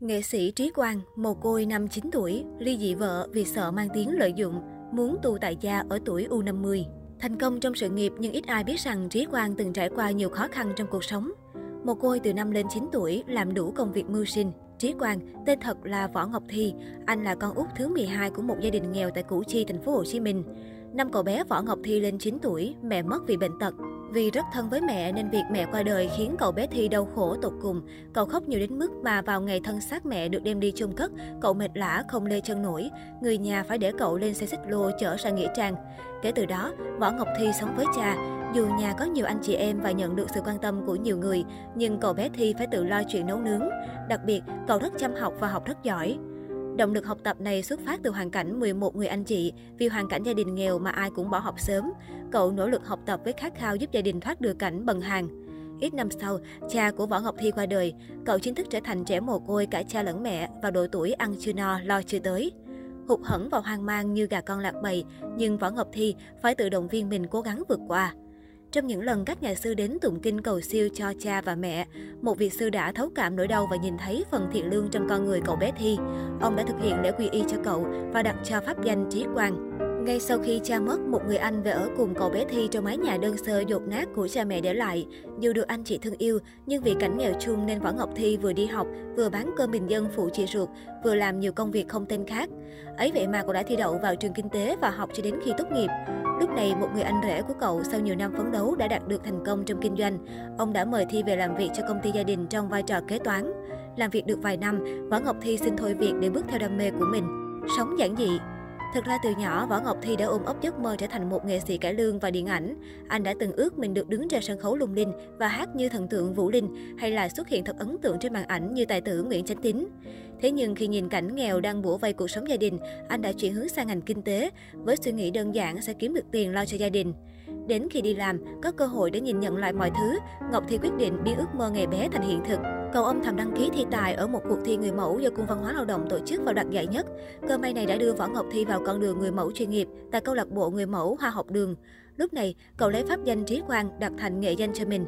Nghệ sĩ Trí Quang, mồ côi năm 9 tuổi, ly dị vợ vì sợ mang tiếng lợi dụng, muốn tu tại gia ở tuổi U50. Thành công trong sự nghiệp nhưng ít ai biết rằng Trí Quang từng trải qua nhiều khó khăn trong cuộc sống. Mồ côi từ năm lên 9 tuổi, làm đủ công việc mưu sinh. Trí Quang, tên thật là Võ Ngọc Thi, anh là con út thứ 12 của một gia đình nghèo tại Củ Chi, thành phố Hồ Chí Minh. Năm cậu bé Võ Ngọc Thi lên 9 tuổi, mẹ mất vì bệnh tật. Vì rất thân với mẹ nên việc mẹ qua đời khiến cậu bé Thi đau khổ tột cùng. Cậu khóc nhiều đến mức mà vào ngày thân xác mẹ được đem đi chôn cất, cậu mệt lả không lê chân nổi. Người nhà phải để cậu lên xe xích lô chở ra nghĩa trang. Kể từ đó, Võ Ngọc Thi sống với cha. Dù nhà có nhiều anh chị em và nhận được sự quan tâm của nhiều người, nhưng cậu bé Thi phải tự lo chuyện nấu nướng. Đặc biệt, cậu rất chăm học và học rất giỏi. Động lực học tập này xuất phát từ hoàn cảnh 11 người anh chị, vì hoàn cảnh gia đình nghèo mà ai cũng bỏ học sớm. Cậu nỗ lực học tập với khát khao giúp gia đình thoát được cảnh bần hàn. Ít năm sau, cha của Võ Ngọc Thi qua đời, cậu chính thức trở thành trẻ mồ côi cả cha lẫn mẹ vào độ tuổi ăn chưa no, lo chưa tới. Hụt hẫng và hoang mang như gà con lạc bầy, nhưng Võ Ngọc Thi phải tự động viên mình cố gắng vượt qua. Trong những lần các nhà sư đến tụng kinh cầu siêu cho cha và mẹ, một vị sư đã thấu cảm nỗi đau và nhìn thấy phần thiện lương trong con người cậu bé Thi. Ông đã thực hiện lễ quy y cho cậu và đặt cho pháp danh Trí Quang. Ngay sau khi cha mất, một người anh về ở cùng cậu bé Thi trong mái nhà đơn sơ dột nát của cha mẹ để lại. Dù được anh chị thương yêu, nhưng vì cảnh nghèo chung nên Võ Ngọc Thi vừa đi học, vừa bán cơm bình dân phụ chị ruột, vừa làm nhiều công việc không tên khác. Ấy vậy mà cậu đã thi đậu vào trường kinh tế và học cho đến khi tốt nghiệp. Lúc này, một người anh rể của cậu sau nhiều năm phấn đấu đã đạt được thành công trong kinh doanh. Ông đã mời Thi về làm việc cho công ty gia đình trong vai trò kế toán. Làm việc được vài năm, Võ Ngọc Thi xin thôi việc để bước theo đam mê của mình. Sống giản dị. Thật ra từ nhỏ, Võ Ngọc Thi đã ôm ấp giấc mơ trở thành một nghệ sĩ cải lương và điện ảnh. Anh đã từng ước mình được đứng trên sân khấu lung linh và hát như thần tượng Vũ Linh, hay là xuất hiện thật ấn tượng trên màn ảnh như tài tử Nguyễn Chánh Tín. Thế nhưng khi nhìn cảnh nghèo đang bủa vây cuộc sống gia đình, anh đã chuyển hướng sang ngành kinh tế với suy nghĩ đơn giản sẽ kiếm được tiền lo cho gia đình. Đến khi đi làm, có cơ hội để nhìn nhận lại mọi thứ, Ngọc Thi quyết định biến ước mơ ngày bé thành hiện thực. Cậu âm thầm đăng ký thi tài ở một cuộc thi người mẫu do Cung văn hóa lao động tổ chức và đoạt giải nhất. Cơ may này đã đưa Võ Ngọc Thi vào con đường người mẫu chuyên nghiệp tại câu lạc bộ người mẫu Hoa Học Đường. Lúc này, cậu lấy pháp danh Trí Quang đặt thành nghệ danh cho mình.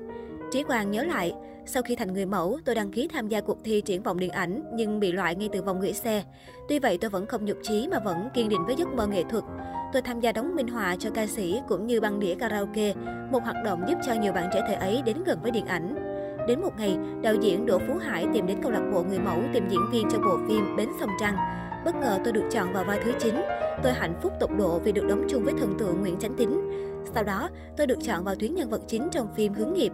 Trí Quang nhớ lại, sau khi thành người mẫu, tôi đăng ký tham gia cuộc thi triển vọng điện ảnh nhưng bị loại ngay từ vòng gửi xe. Tuy vậy, tôi vẫn không nhục chí mà vẫn kiên định với giấc mơ nghệ thuật. Tôi tham gia đóng minh họa cho ca sĩ cũng như băng đĩa karaoke, một hoạt động giúp cho nhiều bạn trẻ thời ấy đến gần với điện ảnh. Đến một ngày, đạo diễn Đỗ Phú Hải tìm đến câu lạc bộ người mẫu tìm diễn viên cho bộ phim Bến Sông Trăng. Bất ngờ tôi được chọn vào vai thứ 9. Tôi hạnh phúc tột độ vì được đóng chung với thần tượng Nguyễn Chánh Tín. Sau đó, tôi được chọn vào tuyến nhân vật chính trong phim Hướng Nghiệp.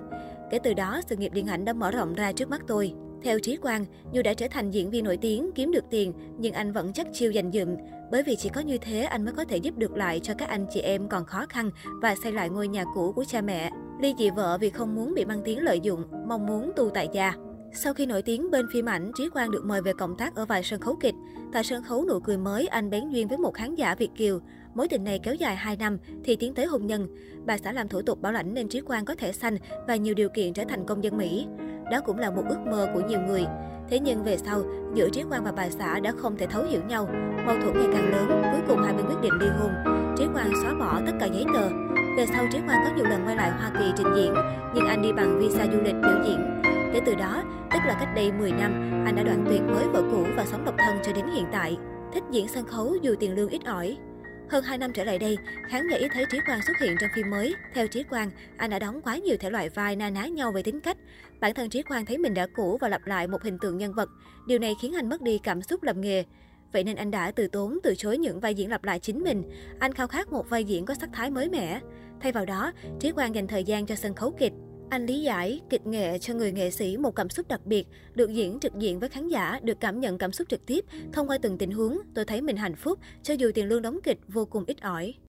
Kể từ đó, sự nghiệp điện ảnh đã mở rộng ra trước mắt tôi. Theo Trí Quang, dù đã trở thành diễn viên nổi tiếng, kiếm được tiền, nhưng anh vẫn chắc chiêu dành dụm. Bởi vì chỉ có như thế anh mới có thể giúp được lại cho các anh chị em còn khó khăn và xây lại ngôi nhà cũ của cha mẹ. Ly dị vợ vì không muốn bị mang tiếng lợi dụng, mong muốn tu tại gia. Sau khi nổi tiếng bên phim ảnh, Trí Quang được mời về cộng tác ở vài sân khấu kịch. Tại sân khấu Nụ Cười Mới, anh bén duyên với một khán giả Việt kiều. Mối tình này kéo dài 2 năm thì tiến tới hôn nhân. Bà xã làm thủ tục bảo lãnh nên Trí Quang có thẻ xanh và nhiều điều kiện trở thành công dân Mỹ. Đó cũng là một ước mơ của nhiều người. Thế nhưng về sau, giữa Trí Quang và bà xã đã không thể thấu hiểu nhau. Mâu thuẫn ngày càng lớn, cuối cùng hai bên quyết định ly hôn. Trí Quang xóa bỏ tất cả giấy tờ. Về sau, Trí Quang có nhiều lần quay lại Hoa Kỳ trình diễn, nhưng anh đi bằng visa du lịch biểu diễn. Kể từ đó, tức là cách đây 10 năm, anh đã đoạn tuyệt với vợ cũ và sống độc thân cho đến hiện tại. Thích diễn sân khấu dù tiền lương ít ỏi. Hơn 2 năm trở lại đây, khán giả ý thấy Trí Quang xuất hiện trong phim mới. Theo Trí Quang, anh đã đóng quá nhiều thể loại vai na ná nhau về tính cách. Bản thân Trí Quang thấy mình đã cũ và lặp lại một hình tượng nhân vật. Điều này khiến anh mất đi cảm xúc làm nghề. Vậy nên anh đã từ tốn từ chối những vai diễn lặp lại chính mình. Anh khao khát một vai diễn có sắc thái mới mẻ. Thay vào đó, Trí Quang dành thời gian cho sân khấu kịch. Anh lý giải kịch nghệ cho người nghệ sĩ một cảm xúc đặc biệt, được diễn trực diện với khán giả, được cảm nhận cảm xúc trực tiếp thông qua từng tình huống. Tôi thấy mình hạnh phúc, cho dù tiền lương đóng kịch vô cùng ít ỏi.